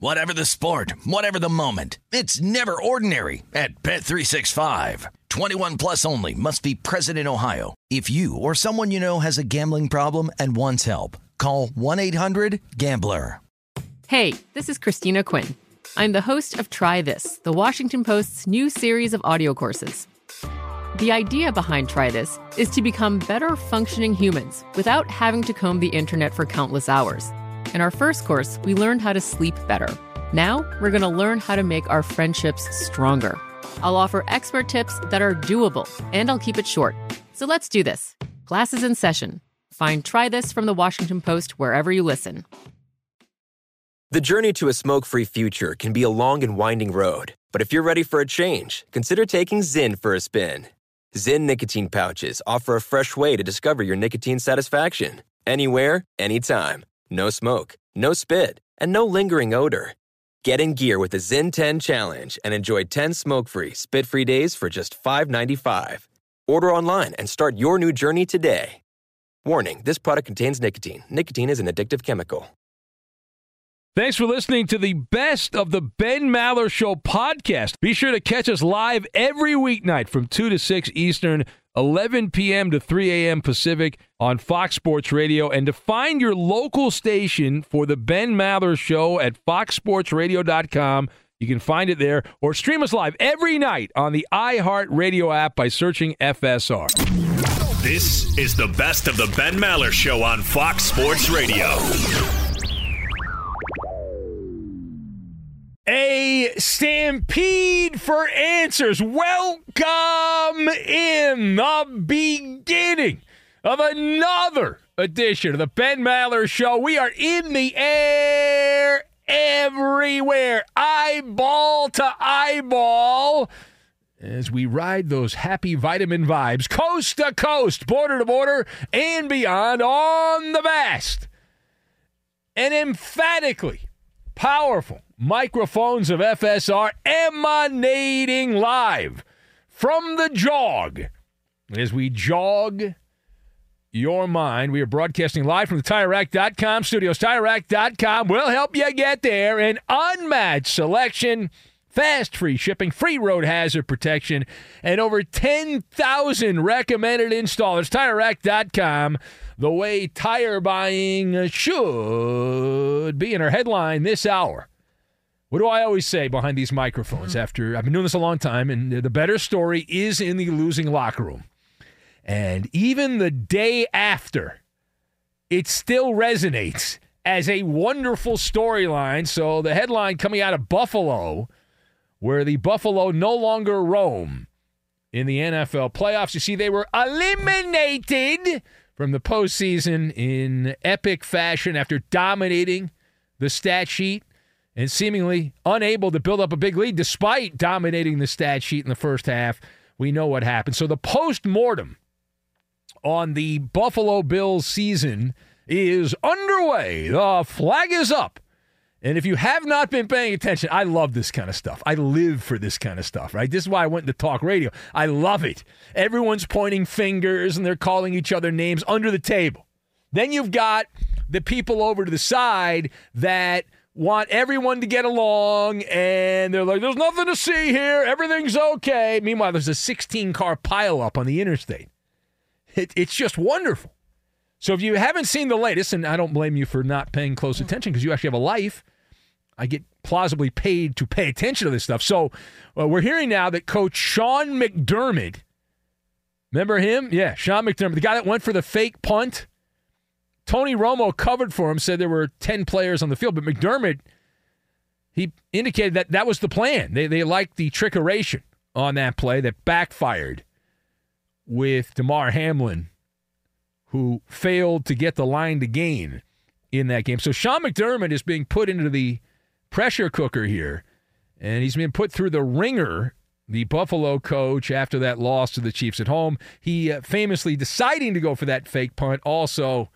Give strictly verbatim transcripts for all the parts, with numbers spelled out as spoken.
Whatever the sport, whatever the moment, it's never ordinary at Bet three sixty-five. twenty-one plus only. Must be present in Ohio. If you or someone you know has a gambling problem and wants help, call one eight hundred gambler. Hey, this is Christina Quinn. I'm the host of Try This, the Washington Post's new series of audio courses. The idea behind Try This is to become better functioning humans without having to comb the internet for countless hours. In our first course, we learned how to sleep better. Now, we're going to learn how to make our friendships stronger. I'll offer expert tips that are doable, and I'll keep it short. So let's do this. Class is in session. Find Try This from the Washington Post wherever you listen. The journey to a smoke-free future can be a long and winding road. But if you're ready for a change, consider taking Zyn for a spin. Zyn nicotine pouches offer a fresh way to discover your nicotine satisfaction. Anywhere, anytime. No smoke, no spit, and no lingering odor. Get in gear with the Zyn ten Challenge and enjoy ten smoke-free, spit-free days for just five dollars and ninety-five cents. Order online and start your new journey today. Warning, this product contains nicotine. Nicotine is an addictive chemical. Thanks for listening to the best of the Ben Maller Show podcast. Be sure to catch us live every weeknight from two to six Eastern, eleven p.m. to three a.m. Pacific on Fox Sports Radio. And to find your local station for the Ben Maller Show at fox sports radio dot com. You can find it there or stream us live every night on the iHeartRadio app by searching F S R. This is the best of the Ben Maller Show on Fox Sports Radio. A stampede for answers. Welcome in the beginning of another edition of the Ben Maller Show. We are in the air everywhere, eyeball to eyeball, as we ride those happy vitamin vibes, coast to coast, border to border, and beyond on the vast and emphatically powerful microphones of F S R, emanating live from the jog. As we jog your mind, we are broadcasting live from the tire rack dot com studios. tire rack dot com will help you get there. An unmatched selection, fast free shipping, free road hazard protection, and over ten thousand recommended installers. tire rack dot com, the way tire buying should be. In our headline this hour, what do I always say behind these microphones after I've been doing this a long time? And the better story is in the losing locker room. And even the day after, it still resonates as a wonderful storyline. So the headline coming out of Buffalo, where the Buffalo no longer roam in the N F L playoffs. You see, they were eliminated from the postseason in epic fashion after dominating the stat sheet and seemingly unable to build up a big lead despite dominating the stat sheet in the first half. We know what happened. So the post-mortem on the Buffalo Bills season is underway. The flag is up. And if you have not been paying attention, I love this kind of stuff. I live for this kind of stuff, right? This is why I went into talk radio. I love it. Everyone's pointing fingers and they're calling each other names under the table. Then you've got the people over to the side that want everyone to get along, and they're like, there's nothing to see here. Everything's okay. Meanwhile, there's a sixteen-car pileup on the interstate. It, it's just wonderful. So if you haven't seen the latest, and I don't blame you for not paying close attention because you actually have a life, I get plausibly paid to pay attention to this stuff. So uh, we're hearing now that Coach Sean McDermott, remember him? Yeah, Sean McDermott, the guy that went for the fake punt. Tony Romo covered for him, said there were ten players on the field, but McDermott, he indicated that that was the plan. They they liked the trickeration on that play that backfired with DeMar Hamlin, who failed to get the line to gain in that game. So Sean McDermott is being put into the pressure cooker here. And he's been put through the ringer, the Buffalo coach, after that loss to the Chiefs at home. He famously deciding to go for that fake punt, also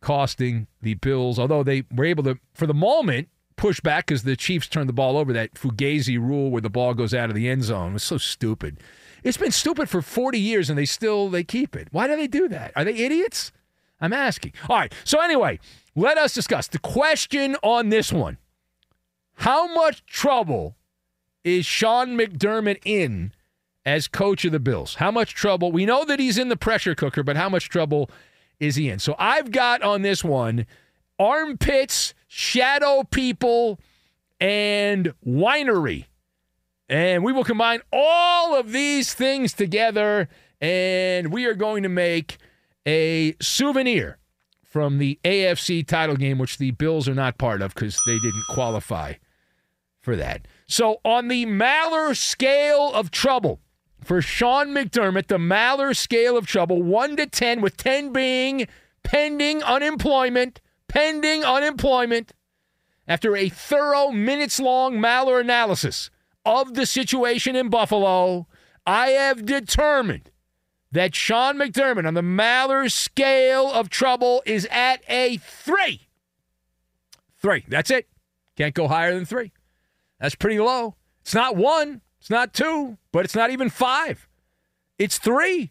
costing the Bills, although they were able to, for the moment, push back because the Chiefs turned the ball over, that Fugazi rule where the ball goes out of the end zone. It was so stupid. It's been stupid for forty years, and they still they keep it. Why do they do that? Are they idiots? I'm asking. All right, so anyway, let us discuss the question on this one. How much trouble is Sean McDermott in as coach of the Bills? How much trouble? We know that he's in the pressure cooker, but how much trouble is he in? So I've got on this one armpits, shadow people, and winery. And we will combine all of these things together, and we are going to make a souvenir from the A F C title game, which the Bills are not part of because they didn't qualify for that. So on the Maller scale of trouble, for Sean McDermott, the Maller scale of trouble, one to ten, with ten being pending unemployment, pending unemployment, after a thorough minutes-long Maller analysis of the situation in Buffalo, I have determined that Sean McDermott on the Maller scale of trouble is at a three. Three. That's it. Can't go higher than three. That's pretty low. It's not one. It's not two. But it's not even five. It's three.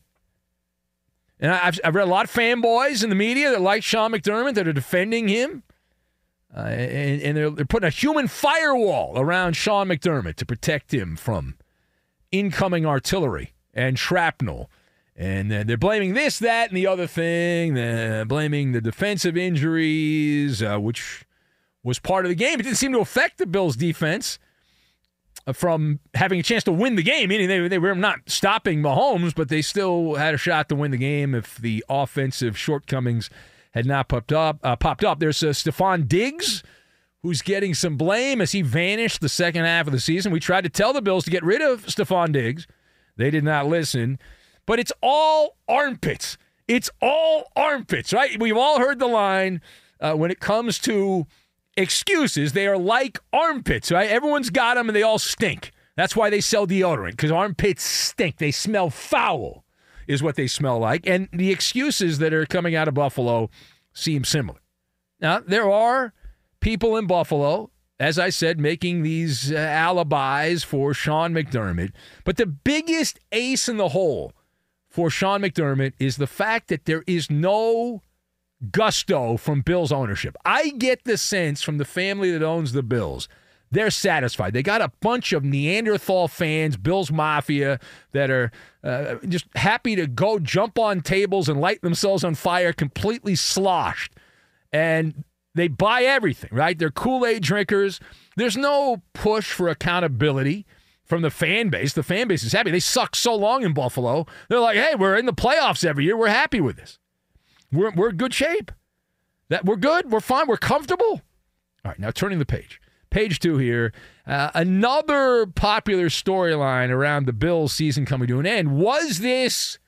And I've, I've read a lot of fanboys in the media that like Sean McDermott, that are defending him. Uh, and and they're, they're putting a human firewall around Sean McDermott to protect him from incoming artillery and shrapnel. And they're blaming this, that, and the other thing. They're blaming the defensive injuries, uh, which was part of the game. It didn't seem to affect the Bills' defense from having a chance to win the game. Meaning they, they were not stopping Mahomes, but they still had a shot to win the game if the offensive shortcomings had not popped up. Uh, popped up. There's uh, Stephon Diggs, who's getting some blame as he vanished the second half of the season. We tried to tell the Bills to get rid of Stephon Diggs. They did not listen. But it's all armpits. It's all armpits, right? We've all heard the line uh, when it comes to excuses. They are like armpits, right? Everyone's got them, and they all stink. That's why they sell deodorant, because armpits stink. They smell foul is what they smell like. And the excuses that are coming out of Buffalo seem similar. Now, there are people in Buffalo, as I said, making these uh, alibis for Sean McDermott. But the biggest ace in the hole for Sean McDermott is the fact that there is no gusto from Bills ownership. I get the sense from the family that owns the Bills, they're satisfied. They got a bunch of Neanderthal fans, Bills Mafia, that are uh, just happy to go jump on tables and light themselves on fire, completely sloshed. And they buy everything, right? They're Kool-Aid drinkers. There's no push for accountability from the fan base. The fan base is happy. They suck so long in Buffalo. They're like, hey, we're in the playoffs every year. We're happy with this. We're we're in good shape. That We're good. We're fine. We're comfortable. All right, now turning the page. Page two here. Uh, another popular storyline around the Bills season coming to an end. Was this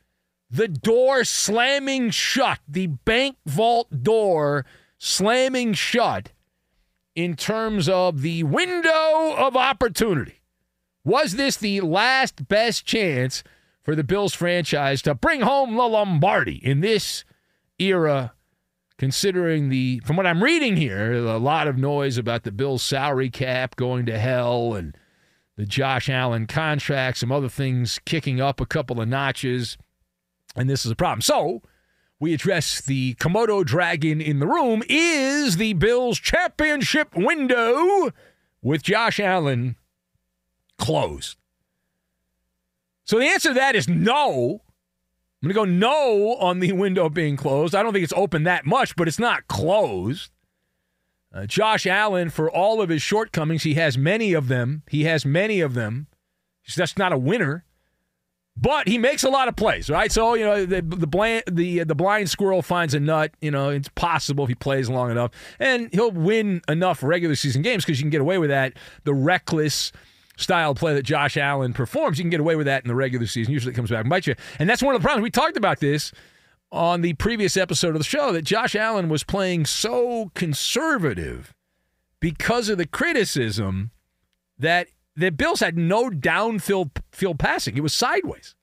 the door slamming shut, the bank vault door slamming shut in terms of the window of opportunity? Was this the last best chance for the Bills franchise to bring home the Lombardi in this era, considering the, from what I'm reading here, a lot of noise about the Bills salary cap going to hell and the Josh Allen contract, some other things kicking up a couple of notches, and this is a problem. So we address the Komodo dragon in the room. Is the Bills championship window with Josh Allen closed? So the answer to that is no. I'm going to go no on the window being closed. I don't think it's open that much, but it's not closed. Uh, Josh Allen, for all of his shortcomings, he has many of them. He has many of them. That's not a winner. But he makes a lot of plays, right? So, you know, the the blind, the, the blind squirrel finds a nut. You know, it's possible if he plays long enough. And he'll win enough regular season games because you can get away with that. The reckless style play that Josh Allen performs, you can get away with that in the regular season. Usually it comes back and bites you. And that's one of the problems. We talked about this on the previous episode of the show, that Josh Allen was playing so conservative because of the criticism that the Bills had no downfield field passing. It was sideways.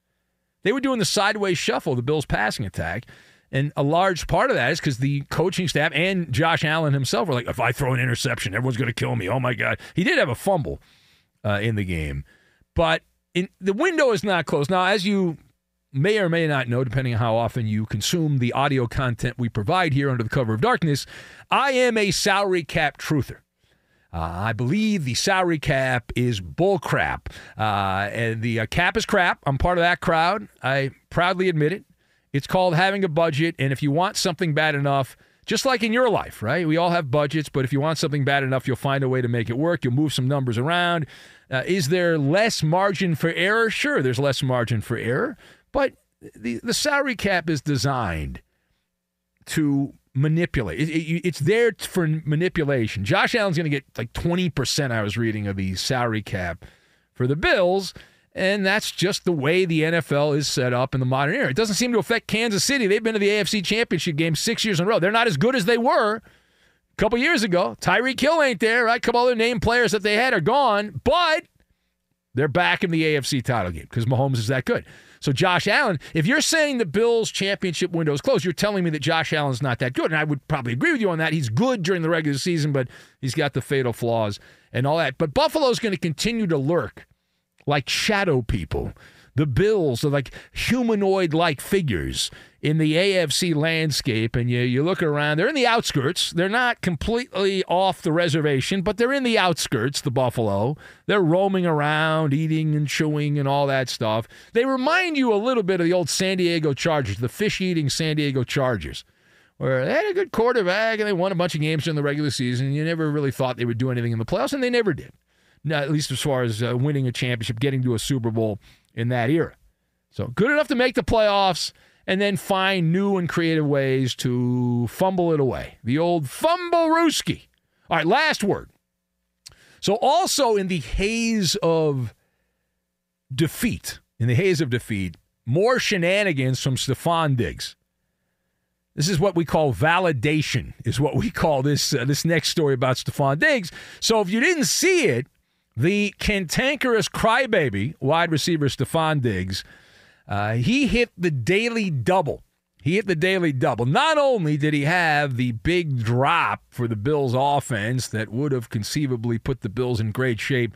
They were doing the sideways shuffle, the Bills' passing attack. And a large part of that is because the coaching staff and Josh Allen himself were like, if I throw an interception, everyone's going to kill me. Oh, my God. He did have a fumble uh, in the game. But in, the window is not closed. Now, as you may or may not know, depending on how often you consume the audio content we provide here under the cover of darkness, I am a salary cap truther. Uh, I believe the salary cap is bull crap. Uh, and the uh, cap is crap. I'm part of that crowd. I proudly admit it. It's called having a budget, and if you want something bad enough, just like in your life, right? We all have budgets, but if you want something bad enough, you'll find a way to make it work. You'll move some numbers around. Uh, is there less margin for error? Sure, there's less margin for error, but the, the salary cap is designed to manipulate. It, it, it's there for manipulation. Josh Allen's going to get like twenty percent, I was reading, of the salary cap for the Bills. And that's just the way the N F L is set up in the modern era. It doesn't seem to affect Kansas City. They've been to the A F C Championship game six years in a row. They're not as good as they were a couple years ago. Tyreek Hill ain't there, right? A couple other named players that they had are gone, but they're back in the A F C title game because Mahomes is that good. So Josh Allen, if you're saying the Bills' championship window is closed, you're telling me that Josh Allen's not that good. And I would probably agree with you on that. He's good during the regular season, but he's got the fatal flaws and all that. But Buffalo's going to continue to lurk like shadow people. The Bills are like humanoid-like figures in the A F C landscape, and you, you look around. They're in the outskirts. They're not completely off the reservation, but they're in the outskirts, the Buffalo. They're roaming around, eating and chewing and all that stuff. They remind you a little bit of the old San Diego Chargers, the fish-eating San Diego Chargers, where they had a good quarterback and they won a bunch of games during the regular season, and you never really thought they would do anything in the playoffs, and they never did. Now, at least as far as uh, winning a championship, getting to a Super Bowl in that era. So good enough to make the playoffs and then find new and creative ways to fumble it away. The old fumble-rooski. All right, last word. So also in the haze of defeat, in the haze of defeat, more shenanigans from Stephon Diggs. This is what we call validation, is what we call this, uh, this next story about Stephon Diggs. So if you didn't see it, the cantankerous crybaby, wide receiver Stephon Diggs, uh, he hit the daily double. He hit the daily double. Not only did he have the big drop for the Bills' offense that would have conceivably put the Bills in great shape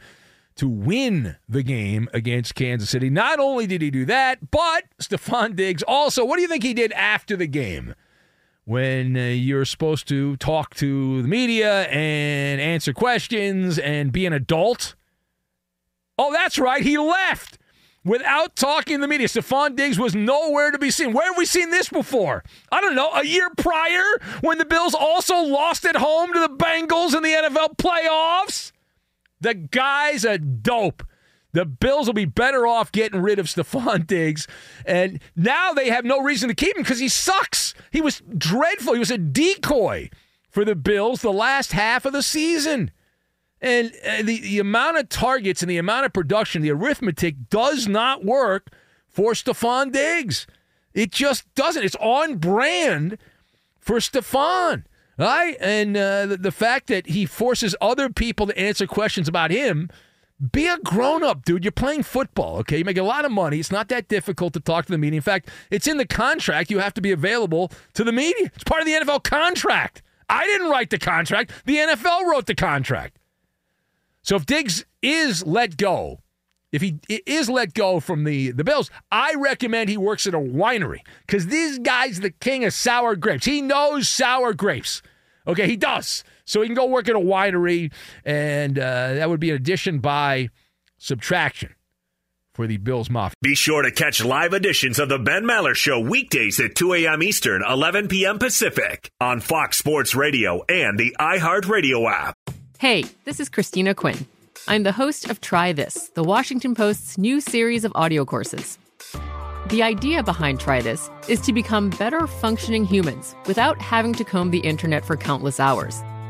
to win the game against Kansas City, not only did he do that, but Stephon Diggs also, what do you think he did after the game? When uh, you're supposed to talk to the media and answer questions and be an adult. Oh, that's right. He left without talking to the media. Stephon Diggs was nowhere to be seen. Where have we seen this before? I don't know. A year prior when the Bills also lost at home to the Bengals in the N F L playoffs. The guy's a dope. The Bills will be better off getting rid of Stephon Diggs. And now they have no reason to keep him because he sucks. He was dreadful. He was a decoy for the Bills the last half of the season. And the, the amount of targets and the amount of production, the arithmetic does not work for Stephon Diggs. It just doesn't. It's on brand for Stephon. Right? And uh, the, the fact that he forces other people to answer questions about him. Be a grown-up, dude. You're playing football, okay? You make a lot of money. It's not that difficult to talk to the media. In fact, it's in the contract. You have to be available to the media. It's part of the N F L contract. I didn't write the contract. The N F L wrote the contract. So if Diggs is let go, if he is let go from the, the Bills, I recommend he works at a winery because this guy's the king of sour grapes. He knows sour grapes. Okay, he does. So he can go work at a winery, and uh, that would be an addition by subtraction for the Bills Mafia. Be sure to catch live editions of the Ben Maller Show weekdays at two a.m. Eastern, eleven p.m. Pacific on Fox Sports Radio and the iHeartRadio app. Hey, this is Christina Quinn. I'm the host of Try This, the Washington Post's new series of audio courses. The idea behind Try This is to become better functioning humans without having to comb the internet for countless hours.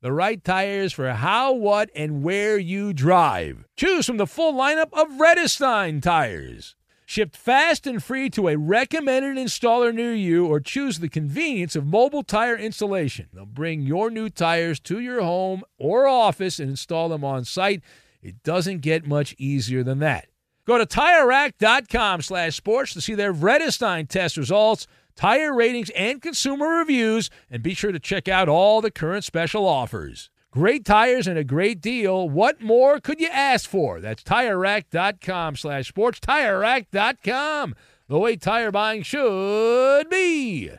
The right tires for how, what, and where you drive. Choose from the full lineup of Vredestein tires. Shipped fast and free to a recommended installer near you, or choose the convenience of mobile tire installation. They'll bring your new tires to your home or office and install them on site. It doesn't get much easier than that. Go to Tire Rack dot com slash sports to see their Vredestein test results, tire ratings, and consumer reviews, and be sure to check out all the current special offers. Great tires and a great deal. What more could you ask for? That's Tire Rack dot com slash sports, Tire Rack dot com, the way tire buying should be.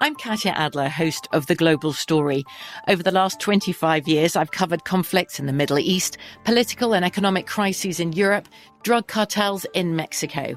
I'm Katia Adler, host of The Global Story. Over the last twenty-five years, I've covered conflicts in the Middle East, political and economic crises in Europe, drug cartels in Mexico.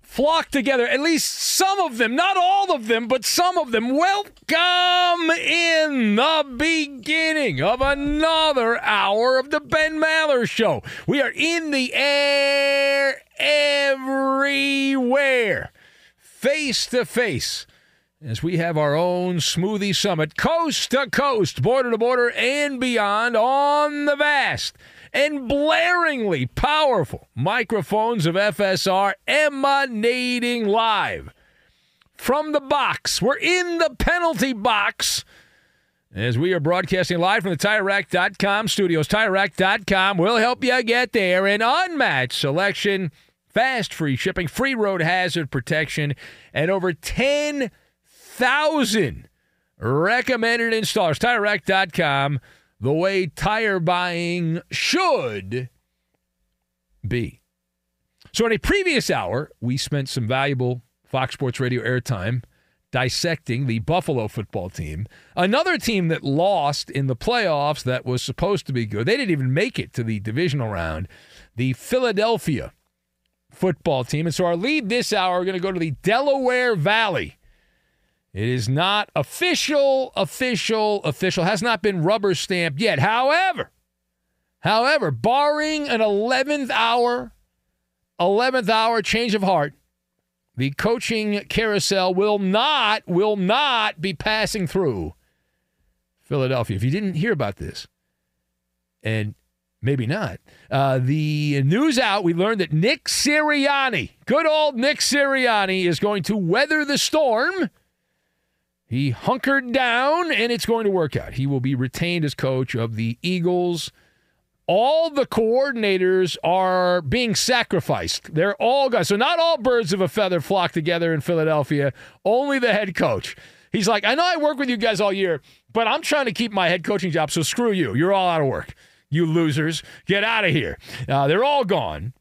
flock together, at least some of them, not all of them, but some of them. Welcome in the beginning of another hour of the Ben Maller Show. We are in the air everywhere, face to face, as we have our own smoothie summit, coast to coast, border to border, and beyond on the vast and blaringly powerful microphones of F S R emanating live from the box. We're in the penalty box as we are broadcasting live from the Tire Rack dot com studios. Tire Rack dot com will help you get there. An unmatched selection, fast free shipping, free road hazard protection, and over ten thousand recommended installers. Tire Rack dot com. The way tire buying should be. So in a previous hour, we spent some valuable Fox Sports Radio airtime dissecting the Buffalo football team, another team that lost in the playoffs that was supposed to be good. They didn't even make it to the divisional round, the Philadelphia football team. And so our lead this hour, we're going to go to the Delaware Valley. It is not official, official, official. Has not been rubber stamped yet. However, however, barring an eleventh hour, eleventh hour change of heart, the coaching carousel will not, will not be passing through Philadelphia. If you didn't hear about this, and maybe not, uh, the news out, we learned that Nick Sirianni, good old Nick Sirianni, is going to weather the storm. He hunkered down, and it's going to work out. He will be retained as coach of the Eagles. All the coordinators are being sacrificed. They're all guys. So not all birds of a feather flock together in Philadelphia, only the head coach. He's like, I know I work with you guys all year, but I'm trying to keep my head coaching job, so screw you. You're all out of work. You losers. Get out of here. Uh, they're all gone.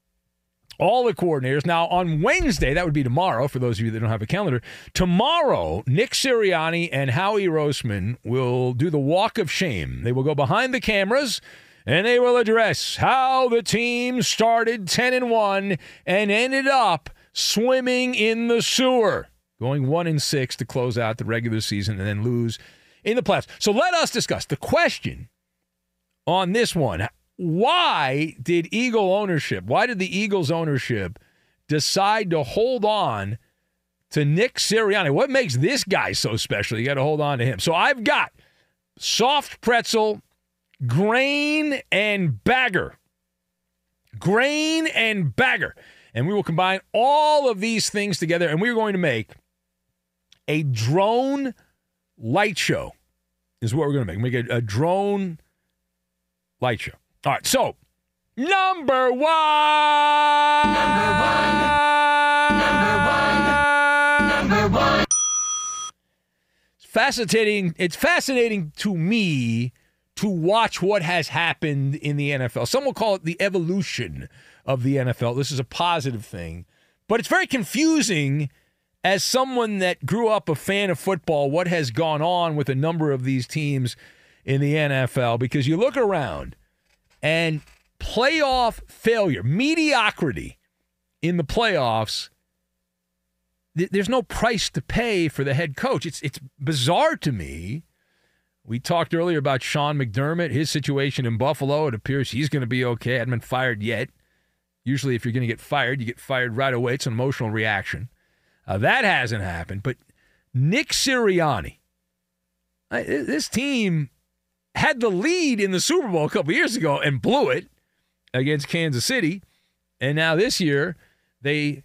all the coordinators. Now, on Wednesday, that would be tomorrow, for those of you that don't have a calendar, tomorrow, Nick Sirianni and Howie Roseman will do the walk of shame. They will go behind the cameras, and they will address how the team started ten and one and ended up swimming in the sewer, going one and six to close out the regular season and then lose in the playoffs. So let us discuss the question on this one. Why did Eagle ownership, why did the Eagles ownership decide to hold on to Nick Sirianni? What makes this guy so special? You got to hold on to him. So I've got soft pretzel, grain and bagger. Grain and bagger. And we will combine all of these things together, and we're going to make a drone light show is what we're going to make. Make a, a drone light show. All right, so number one. Number one. Number one. Number one. It's fascinating. It's fascinating to me to watch what has happened in the N F L. Some will call it the evolution of the N F L. This is a positive thing, but it's very confusing as someone that grew up a fan of football, what has gone on with a number of these teams in the N F L, because you look around and playoff failure, mediocrity in the playoffs, th- there's no price to pay for the head coach. It's it's bizarre to me. We talked earlier about Sean McDermott, his situation in Buffalo. It appears he's going to be okay. I hadn't been fired yet. Usually if you're going to get fired, you get fired right away. It's an emotional reaction. Uh, that hasn't happened. But Nick Sirianni, I, this team had the lead in the Super Bowl a couple years ago and blew it against Kansas City. And now this year, they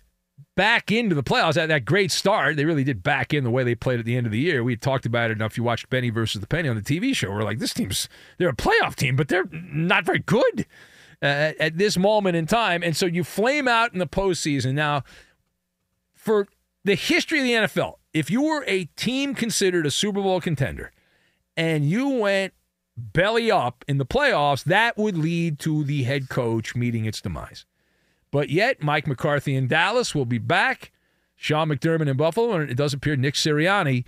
back into the playoffs. At that great start, they really did back in the way they played at the end of the year. We had talked about it enough. You watched Benny versus the Penny on the T V show. We're like, this team's, they're a playoff team, but they're not very good uh, at this moment in time. And so you flame out in the postseason. Now, for the history of the N F L, if you were a team considered a Super Bowl contender and you went belly up in the playoffs, that would lead to the head coach meeting its demise. But yet, Mike McCarthy in Dallas will be back. Sean McDermott in Buffalo, and it does appear Nick Sirianni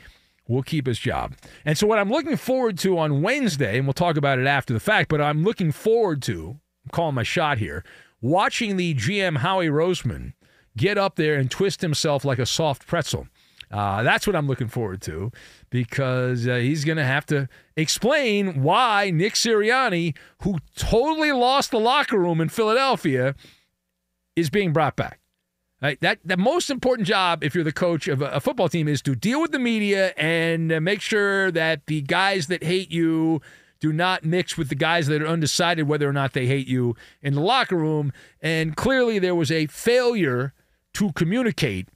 will keep his job. And so what I'm looking forward to on Wednesday, and we'll talk about it after the fact, but I'm looking forward to, I'm calling my shot here, watching the G M Howie Roseman get up there and twist himself like a soft pretzel. Uh, that's what I'm looking forward to, because uh, he's going to have to explain why Nick Sirianni, who totally lost the locker room in Philadelphia, is being brought back. Right? That the most important job if you're the coach of a, a football team is to deal with the media and uh, make sure that the guys that hate you do not mix with the guys that are undecided whether or not they hate you in the locker room. And clearly there was a failure to communicate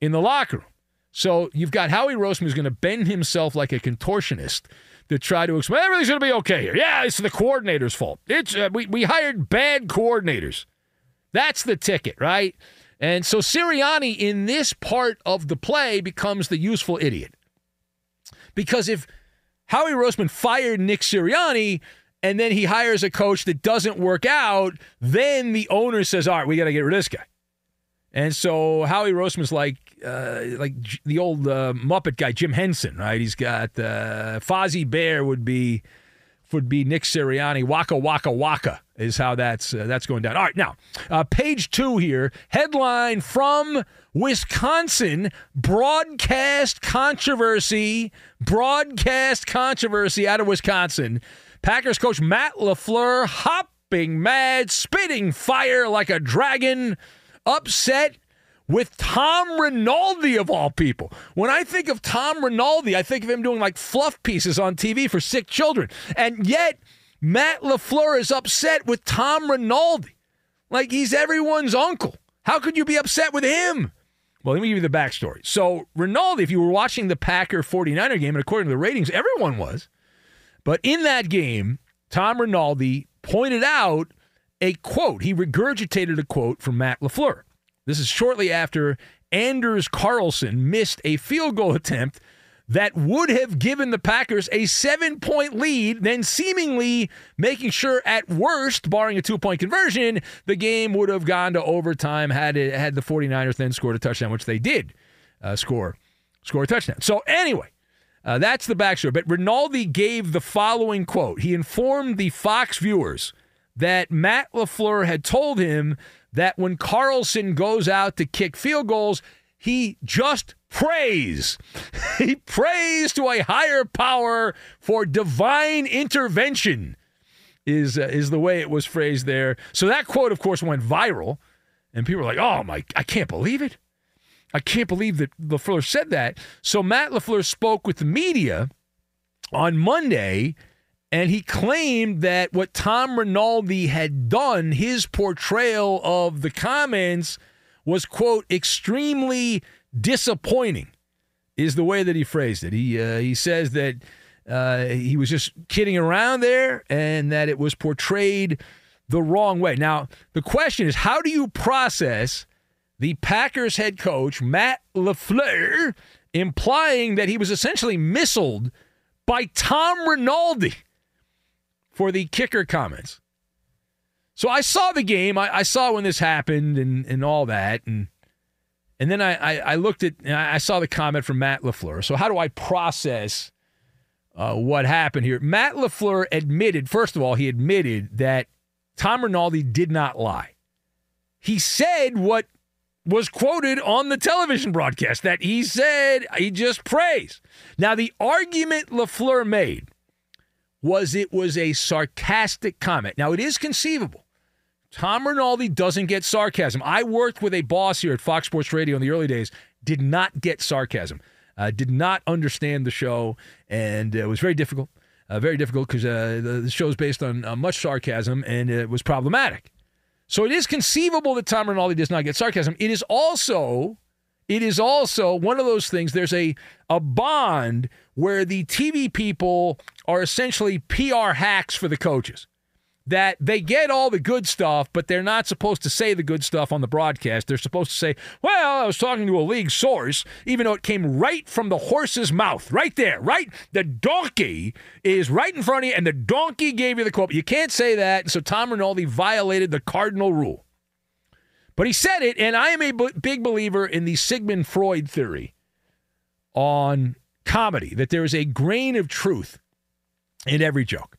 in the locker room. So you've got Howie Roseman who's going to bend himself like a contortionist to try to explain, everything's going to be okay here. Yeah, it's the coordinator's fault. It's uh, we, we hired bad coordinators. That's the ticket, right? And so Sirianni in this part of the play becomes the useful idiot. Because if Howie Roseman fired Nick Sirianni and then he hires a coach that doesn't work out, then the owner says, all right, we got to get rid of this guy. And so Howie Roseman's like uh, like the old uh, Muppet guy, Jim Henson, right? He's got uh, Fozzie Bear would be would be Nick Sirianni. Waka, waka, waka is how that's uh, that's going down. All right, now, uh, page two here, headline from Wisconsin, broadcast controversy, broadcast controversy out of Wisconsin. Packers coach Matt LaFleur hopping mad, spitting fire like a dragon, upset with Tom Rinaldi, of all people. When I think of Tom Rinaldi, I think of him doing like fluff pieces on T V for sick children. And yet, Matt LaFleur is upset with Tom Rinaldi. Like he's everyone's uncle. How could you be upset with him? Well, let me give you the backstory. So, Rinaldi, if you were watching the Packer forty-niner game, and according to the ratings, everyone was. But in that game, Tom Rinaldi pointed out a quote. He regurgitated a quote from Matt LaFleur. This is shortly after Anders Carlson missed a field goal attempt that would have given the Packers a seven-point lead, then seemingly making sure at worst, barring a two-point conversion, the game would have gone to overtime had it had the 49ers then scored a touchdown, which they did uh, score, score a touchdown. So anyway, uh, that's the backstory. But Rinaldi gave the following quote. He informed the Fox viewers that Matt LaFleur had told him that when Carlson goes out to kick field goals, he just prays. He prays to a higher power for divine intervention is uh, is the way it was phrased there. So that quote, of course, went viral, and people were like, oh, my, I can't believe it. I can't believe that LaFleur said that. So Matt LaFleur spoke with the media on Monday, and he claimed that what Tom Rinaldi had done, his portrayal of the comments, was, quote, extremely disappointing, is the way that he phrased it. He uh, he says that uh, he was just kidding around there and that it was portrayed the wrong way. Now, the question is, how do you process the Packers head coach, Matt LaFleur, implying that he was essentially missiled by Tom Rinaldi for the kicker comments? So I saw the game. I, I saw when this happened and, and all that. And and then I, I, I looked at and I saw the comment from Matt LaFleur. So how do I process uh, what happened here? Matt LaFleur admitted, first of all, he admitted that Tom Rinaldi did not lie. He said what was quoted on the television broadcast, that he said he just prays. Now, the argument LaFleur made was it was a sarcastic comment. Now, it is conceivable. Tom Rinaldi doesn't get sarcasm. I worked with a boss here at Fox Sports Radio in the early days, did not get sarcasm, uh, did not understand the show, and it was very difficult, uh, very difficult because uh, the, the show is based on uh, much sarcasm, and it was problematic. So it is conceivable that Tom Rinaldi does not get sarcasm. It is also, it is also one of those things, there's a, a bond where the T V people are essentially P R hacks for the coaches. That they get all the good stuff, but they're not supposed to say the good stuff on the broadcast. They're supposed to say, well, I was talking to a league source, even though it came right from the horse's mouth. Right there, right? The donkey is right in front of you, and the donkey gave you the quote. You can't say that, and so Tom Rinaldi violated the cardinal rule. But he said it, and I am a b- big believer in the Sigmund Freud theory on comedy, that there is a grain of truth in every joke.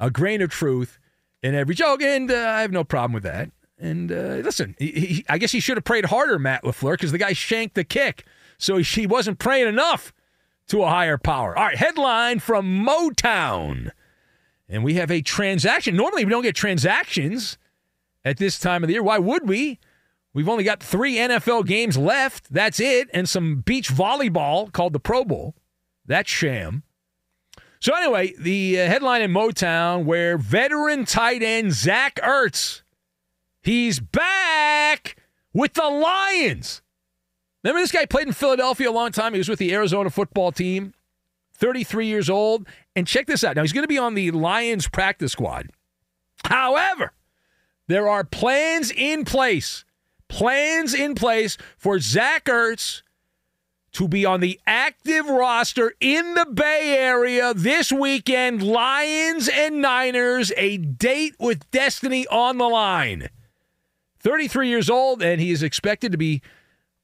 A grain of truth in every joke, and uh, I have no problem with that. And uh, listen, he, he, I guess he should have prayed harder, Matt LaFleur, because the guy shanked the kick, so he wasn't praying enough to a higher power. All right, headline from Motown. And we have a transaction. Normally we don't get transactions at this time of the year. Why would we? We've only got three N F L games left. That's it. And some beach volleyball called the Pro Bowl. That's sham. So anyway, the uh, headline in Motown where veteran tight end Zach Ertz, he's back with the Lions. Remember this guy played in Philadelphia a long time. He was with the Arizona football team, thirty-three years old. And check this out. Now, he's going to be on the Lions practice squad. However, there are plans in place, plans in place for Zach Ertz to be on the active roster in the Bay Area this weekend, Lions and Niners, a date with destiny on the line. thirty-three years old, and he is expected to be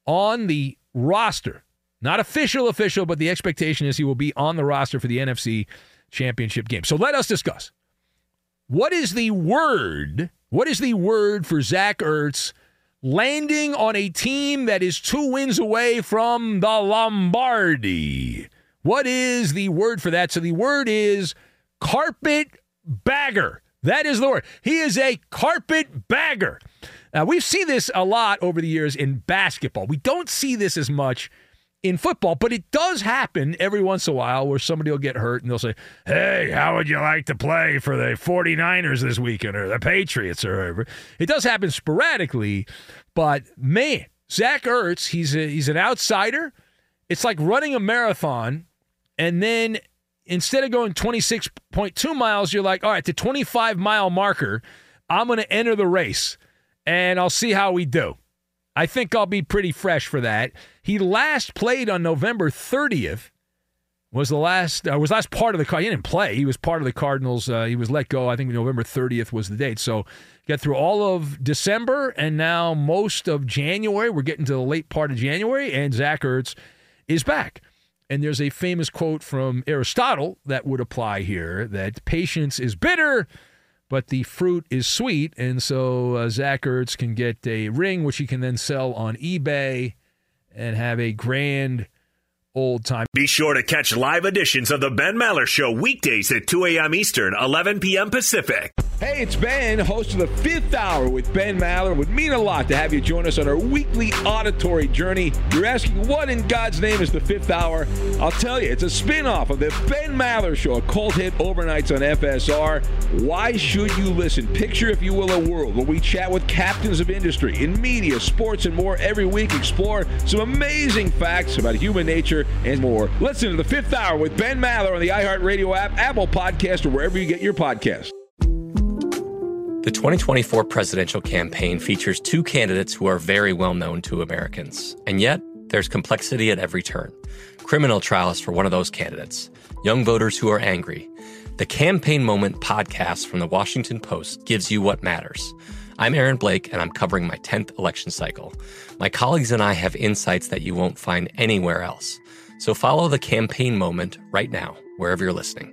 on the roster. Not official, official, but the expectation is he will be on the roster for the N F C Championship game. So let us discuss. What is the word? What is the word for Zach Ertz landing on a team that is two wins away from the Lombardi? What is the word for that? So the word is carpet bagger. That is the word. He is a carpet bagger. Now, we've seen this a lot over the years in basketball. We don't see this as much in football, but it does happen every once in a while where somebody will get hurt and they'll say, hey, how would you like to play for the 49ers this weekend or the Patriots or whatever? It does happen sporadically, but man, Zach Ertz, he's a, he's an outsider. It's like running a marathon, and then instead of going twenty-six point two miles, you're like, all right, the twenty-five mile marker, I'm going to enter the race and I'll see how we do. I think I'll be pretty fresh for that. He last played on November thirtieth was the last uh, was last part of the card. He didn't play. He was part of the Cardinals. Uh, he was let go. I think November thirtieth was the date. So get through all of December and now most of January. We're getting to the late part of January, and Zach Ertz is back. And there's a famous quote from Aristotle that would apply here, that patience is bitter, but the fruit is sweet. And so uh, Zach Ertz can get a ring, which he can then sell on eBay and have a grand old time. Be sure to catch live editions of the Ben Maller Show weekdays at two a.m. Eastern, eleven p.m. Pacific. Hey, it's Ben, host of The Fifth Hour with Ben Maller. It would mean a lot to have you join us on our weekly auditory journey. You're asking, what in God's name is The Fifth Hour? I'll tell you, it's a spin-off of The Ben Maller Show, a cult hit overnights on F S R. Why should you listen? Picture, if you will, a world where we chat with captains of industry in media, sports, and more every week. Explore some amazing facts about human nature and more. Listen to The Fifth Hour with Ben Maller on the iHeartRadio app, Apple Podcast, or wherever you get your podcasts. The twenty twenty-four presidential campaign features two candidates who are very well known to Americans. And yet, there's complexity at every turn. Criminal trials for one of those candidates. Young voters who are angry. The Campaign Moment podcast from the Washington Post gives you what matters. I'm Aaron Blake, and I'm covering my tenth election cycle. My colleagues and I have insights that you won't find anywhere else. So follow The Campaign Moment right now, wherever you're listening.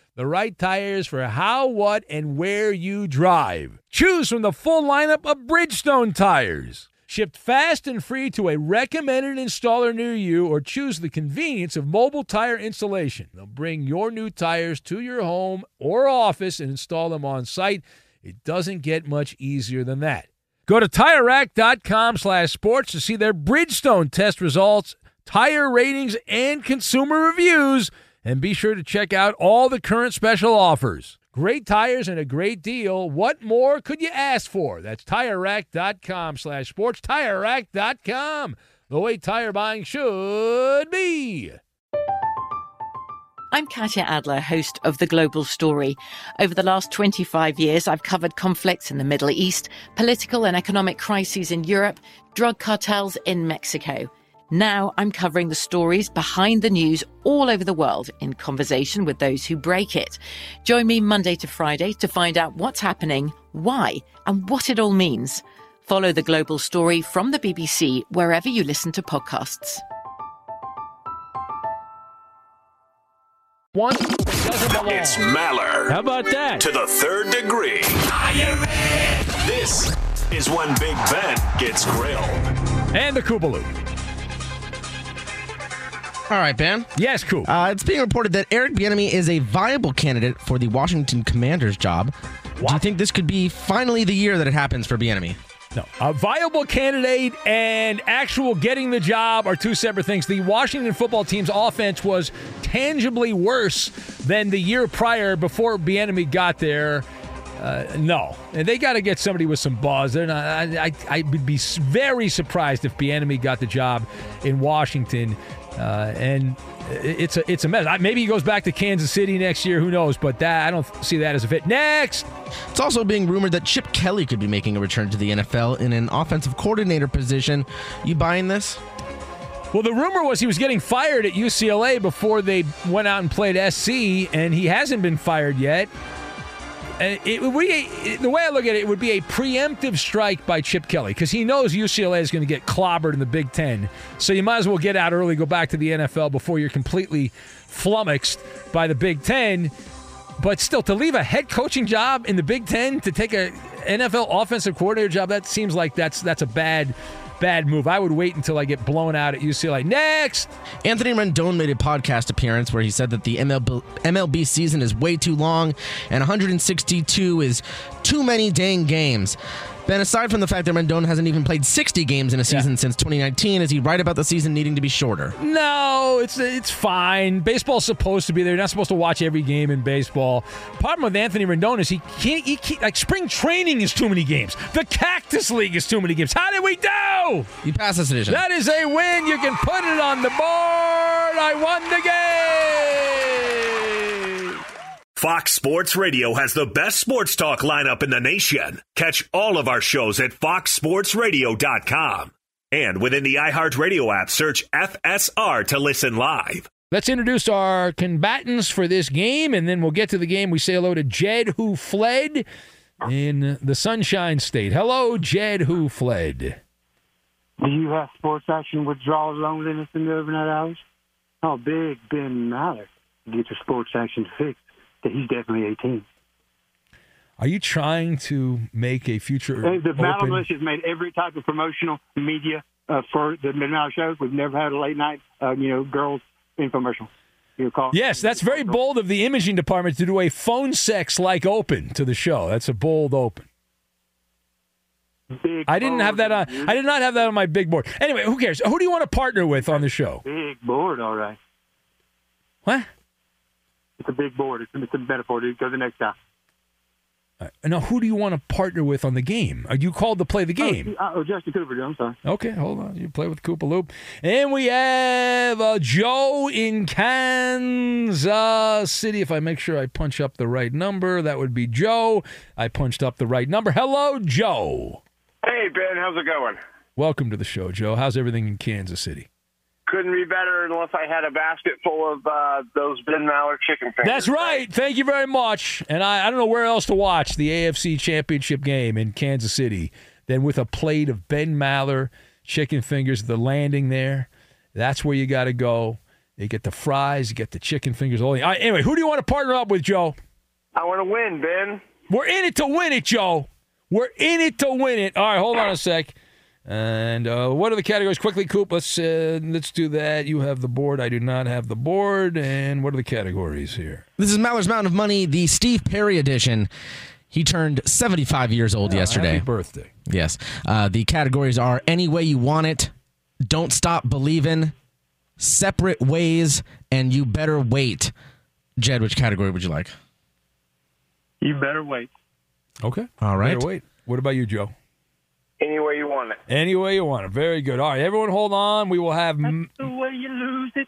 The right tires for how, what, and where you drive. Choose from the full lineup of Bridgestone tires. Shipped fast and free to a recommended installer near you, or choose the convenience of mobile tire installation. They'll bring your new tires to your home or office and install them on site. It doesn't get much easier than that. Go to Tire Rack dot com slash sports to see their Bridgestone test results, tire ratings, and consumer reviews. And be sure to check out all the current special offers. Great tires and a great deal. What more could you ask for? That's Tire Rack dot com slash sports. Tire Rack dot com. The way tire buying should be. I'm Katia Adler, host of The Global Story. Over the last twenty-five years, I've covered conflicts in the Middle East, political and economic crises in Europe, drug cartels in Mexico. Now I'm covering the stories behind the news all over the world in conversation with those who break it. Join me Monday to Friday to find out what's happening, why, and what it all means. Follow The Global Story from the B B C wherever you listen to podcasts. One doesn't belong. It's Maller. How about that? To the third degree. Are you ready? This is when Big Ben gets grilled. And the Koopaloo. All right, Ben. Yes, cool. Uh, it's being reported that Eric Bieniemy is a viable candidate for the Washington Commanders job. What? Do you think this could be finally the year that it happens for Bieniemy? No. A viable candidate and actual getting the job are two separate things. The Washington football team's offense was tangibly worse than the year prior before Bieniemy got there. Uh, no. And they got to get somebody with some buzz. They're not, I, I, I would be very surprised if Bieniemy got the job in Washington. Uh, and it's a it's a mess. Maybe he goes back to Kansas City next year. Who knows? But that I don't see that as a fit. Next! It's also being rumored that Chip Kelly could be making a return to the N F L in an offensive coordinator position. You buying this? Well, the rumor was he was getting fired at U C L A before they went out and played S C, and he hasn't been fired yet. And it would be a, the way I look at it, it would be a preemptive strike by Chip Kelly because he knows U C L A is going to get clobbered in the Big Ten. So you might as well get out early, go back to the N F L before you're completely flummoxed by the Big Ten. But still, to leave a head coaching job in the Big Ten to take an N F L offensive coordinator job, that seems like that's that's a bad. Bad move. I would wait until I get blown out at U C L A. Next! Anthony Rendon made a podcast appearance where he said that the M L B season is way too long and one hundred sixty-two is too many dang games. Ben, aside from the fact that Rendon hasn't even played sixty games in a season yeah. since twenty nineteen, is he right about the season needing to be shorter? No, it's it's fine. Baseball's supposed to be there. You're not supposed to watch every game in baseball. Problem with Anthony Rendon is he can't, he can't, like, spring training is too many games. The Cactus League is too many games. How did we do? You pass this edition. That is a win. You can put it on the board. I won the game. Fox Sports Radio has the best sports talk lineup in the nation. Catch all of our shows at fox sports radio dot com. And within the iHeartRadio app, search F S R to listen live. Let's introduce our combatants for this game, and then we'll get to the game. We say hello to Jed, who fled in the Sunshine State. Hello, Jed, who fled. Do you have sports action withdrawal loneliness in the overnight hours? Oh, big Ben Maller. Get your sports action fixed. He's definitely eighteen. Are you trying to make a future? The Maller's has made every type of promotional media uh, for the Maller Show. We've never had a late night, uh, you know, girls infomercial. You call. Yes, that's very bold of the imaging department to do a phone sex like open to the show. That's a bold open. Big I didn't have that on. I did not have that on my big board. Anyway, who cares? Who do you want to partner with on the show? Big board, all right. What? It's a big board. It's, it's a metaphor. Go the next guy. Right. Now, who do you want to partner with on the game? Are you called to play the game? Oh, oh Justin Cooper. I'm sorry. Okay, hold on. You play with Koopa Loop. And we have uh, Joe in Kansas City. If I make sure I punch up the right number, that would be Joe. I punched up the right number. Hello, Joe. Hey, Ben. How's it going? Welcome to the show, Joe. How's everything in Kansas City? Couldn't be better unless I had a basket full of uh, those Ben Maller chicken fingers. That's right. Thank you very much. And I, I don't know where else to watch the A F C Championship game in Kansas City than with a plate of Ben Maller chicken fingers. The landing there, that's where you got to go. You get the fries, you get the chicken fingers. All right, anyway, who do you want to partner up with, Joe? I want to win, Ben. We're in it to win it, Joe. We're in it to win it. All right, hold on a sec. And uh, what are the categories? Quickly, Coop, let's, uh, let's do that. You have the board. I do not have the board. And what are the categories here? This is Maller's Mountain of Money, the Steve Perry edition. He turned seventy-five years old oh, yesterday. Happy birthday. Yes. Uh, the categories are Any Way You Want It, Don't Stop Believin', Separate Ways, and You Better Wait. Jed, which category would you like? You Better Wait. Okay. All right. Better Wait. What about you, Joe? Any way you want it. Any way you want it. Very good. All right, everyone hold on. We will have... That's the way you lose it.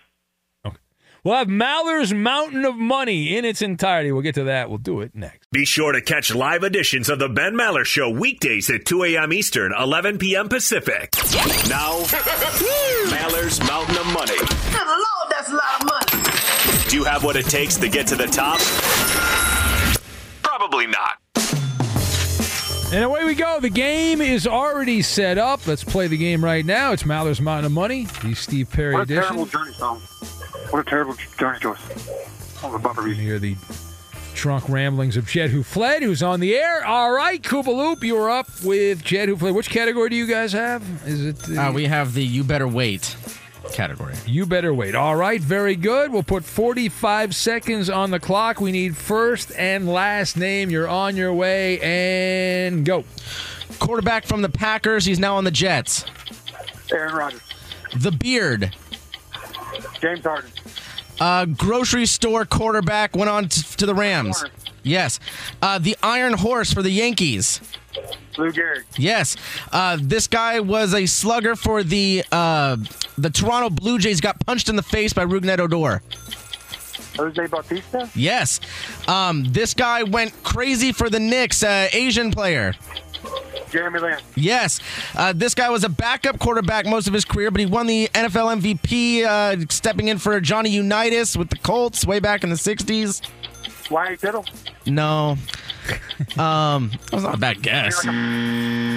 Okay. We'll have Maller's Mountain of Money in its entirety. We'll get to that. We'll do it next. Be sure to catch live editions of the Ben Maller Show weekdays at two a.m. Eastern, eleven p.m. Pacific. Now, Maller's Mountain of Money. Good Lord, that's a lot of money. Do you have what it takes to get to the top? Probably not. And away we go. The game is already set up. Let's play the game right now. It's Maller's Mountain of Money, the Steve Perry what edition. What a terrible journey, Tom. What a terrible journey, Joyce. On the bumper. You can hear the drunk ramblings of Jed Who Fled, who's on the air. All right, Koopa Loop, you are up with Jed Who Fled. Which category do you guys have? Is it? The... Uh, we have the You Better Wait category. You Better Wait. All right, very good. We'll put forty-five seconds on the clock. We need first and last name. You're on your way, and go. Quarterback from the Packers. He's now on the Jets. Aaron Rodgers. The Beard. James Harden. Uh, grocery store quarterback went on t- to the Rams. Warner. Yes. Uh, the Iron Horse for the Yankees. Lou Gehrig. Yes. Uh, this guy was a slugger for the uh, the Toronto Blue Jays. Got punched in the face by Rougned Odor. Jose Bautista? Yes. Um, this guy went crazy for the Knicks, uh, Asian player. Jeremy Lin. Yes. Uh, this guy was a backup quarterback most of his career, but he won the N F L M V P, uh, stepping in for Johnny Unitas with the Colts way back in the sixties. Wyatt Tittle? No. Um, that was not a bad guess. Uh,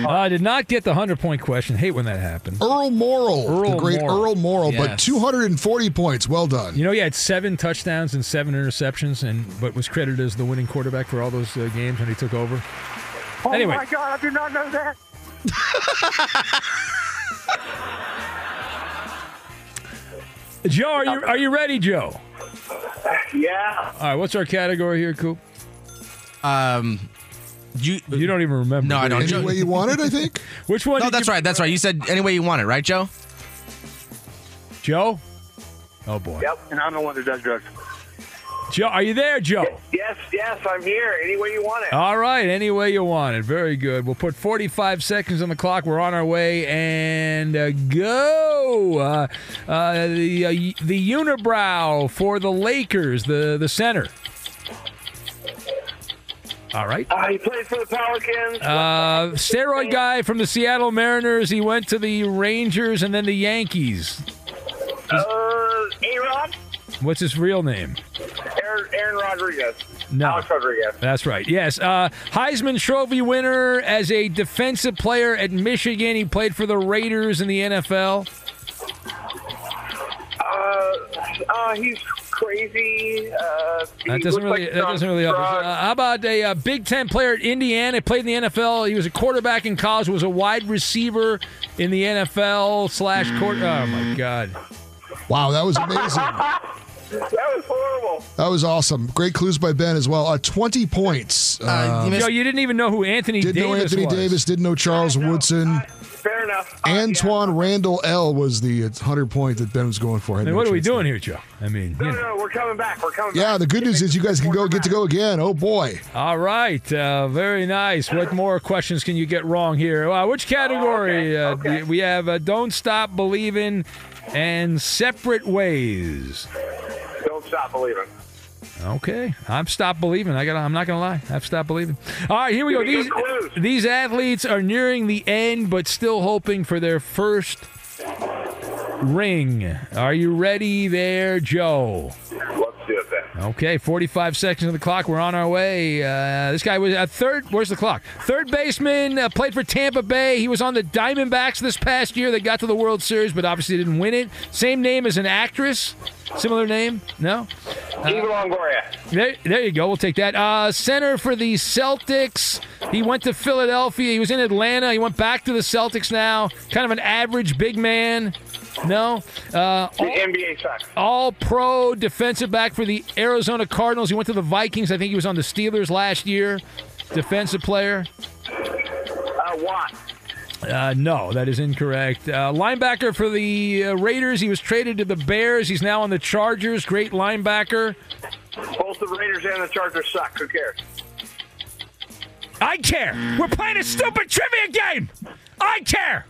I did not get the hundred-point question. Hate when that happens. Earl Morrall. Earl the great Morrall. Earl Morrall, yes. But two hundred forty points. Well done. You know, he had seven touchdowns and seven interceptions, and but was credited as the winning quarterback for all those uh, games when he took over. Oh, anyway. My God, I do not know that. Joe, are you are you ready, Joe? Yeah. All right, what's our category here, Coop? Um, you you don't even remember. No, I don't. Any way you want it, I think. Which one? No, that's you... right. That's right. You said any way you want it, right, Joe? Joe? Oh, boy. Yep, and I'm the one that does drugs. Joe, are you there, Joe? Yes, yes, I'm here. Any way you want it. All right, any way you want it. Very good. We'll put forty-five seconds on the clock. We're on our way, and uh, go. Uh, uh, the uh, the unibrow for the Lakers, the, the center. All right. Uh, he played for the Pelicans. Uh, steroid guy from the Seattle Mariners. He went to the Rangers and then the Yankees. Uh, A-Rod? What's his real name? Aaron, Aaron Rodriguez. No. Alex Rodriguez. That's right. Yes. Uh, Heisman Trophy winner as a defensive player at Michigan. He played for the Raiders in the N F L. Uh, uh, he's crazy. Uh, he that doesn't really. Like that doesn't really help. Uh, how about a uh, Big Ten player at Indiana? Played in the N F L. He was a quarterback in college. Was a wide receiver in the N F L slash court. Oh my God. Wow, that was amazing. That was horrible. That was awesome. Great clues by Ben as well. Uh, twenty points. Uh, um, you, know, you didn't even know who Anthony Davis was. Didn't know Anthony Davis. Didn't know Charles know. Woodson. Uh, fair enough. Uh, Antoine yeah. Randall L. was the hundred point that Ben was going for. I mean, no what are we doing there. Here, Joe? I mean, no, you know. no, we're coming back. We're coming. Yeah, back. The good news is you guys can go get to go again. Oh boy. All right. Uh, very nice. What more questions can you get wrong here? Uh, which category? Oh, okay. Uh, okay. We have uh, Don't Stop Believin' and Separate Ways. Don't stop believing. Okay, I've stopped believing. I got. I'm not gonna lie. I've stopped believing. All right, here we go. These these athletes are nearing the end, but still hoping for their first ring. Are you ready, there, Joe? Let's do it, then. Okay, forty-five seconds on the clock. We're on our way. Uh, this guy was a third. Where's the clock? Third baseman uh, played for Tampa Bay. He was on the Diamondbacks this past year. They got to the World Series, but obviously didn't win it. Same name as an actress. Similar name? No? Uh, Eva Longoria. There, there you go. We'll take that. Uh, center for the Celtics. He went to Philadelphia. He was in Atlanta. He went back to the Celtics now. Kind of an average big man. No? Uh, the all, N B A side. All-pro defensive back for the Arizona Cardinals. He went to the Vikings. I think he was on the Steelers last year. Defensive player. Uh, Watt. Uh, no, that is incorrect. Uh, linebacker for the uh, Raiders. He was traded to the Bears. He's now on the Chargers. Great linebacker. Both the Raiders and the Chargers suck. Who cares? I care. We're playing a stupid trivia game. I care.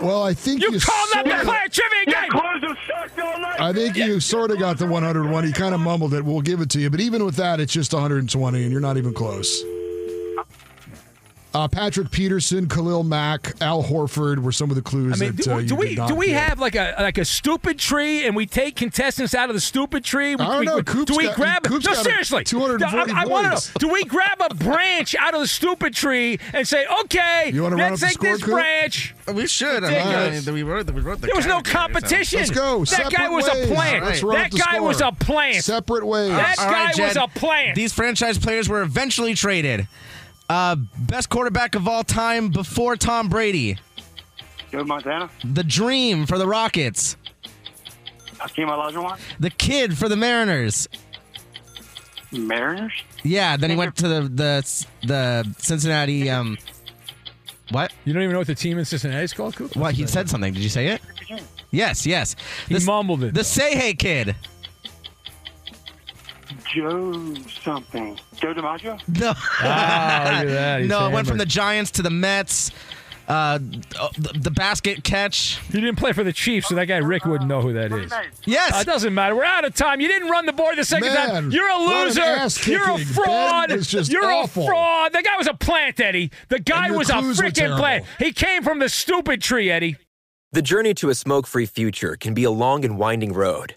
Well, I think you, you called up to play a trivia game. Your sucked all night. I think yeah. you sort of got the one hundred one. He kind of mumbled it. We'll give it to you. But even with that, it's just one hundred twenty, and you're not even close. Uh, Patrick Peterson, Khalil Mack, Al Horford were some of the clues. I mean, that, do, uh, do we do we get. have like a like a stupid tree, and we take contestants out of the stupid tree? We, I don't we, know. We, Coop's do we got, grab? Coop's no, seriously. two hundred forty I, I want to. Do we grab a branch out of the stupid tree and say, "Okay, you let's take this Coop? branch"? We should. I mean, we wrote the, we wrote the there was no competition. Let's go. That Separate guy was ways. a plant. Right. That guy score. was a plant. Separate ways. That All guy right, was a plant. These franchise players were eventually traded. Uh, best quarterback of all time before Tom Brady. Joe Montana. The Dream for the Rockets. Hakeem Olajuwon. The Kid for the Mariners. Mariners? Yeah, then he went to the the, the Cincinnati. Um, what? You don't even know what the team in Cincinnati is called, Coop? What? He said something. Did you say it? Yes, yes. The, he mumbled it. The Say Hey Kid. Joe something. Joe DiMaggio? No. Oh, look at that. He's no, hammered. It went from the Giants to the Mets. Uh, the, the basket catch. You didn't play for the Chiefs, so that guy Rick wouldn't know who that is. Yes. Uh, it doesn't matter. We're out of time. You didn't run the board the second Man, time. You're a loser. You're a fraud. You're awful. a fraud. The guy was a plant, Eddie. The guy was a freaking plant. He came from the stupid tree, Eddie. The journey to a smoke-free future can be a long and winding road.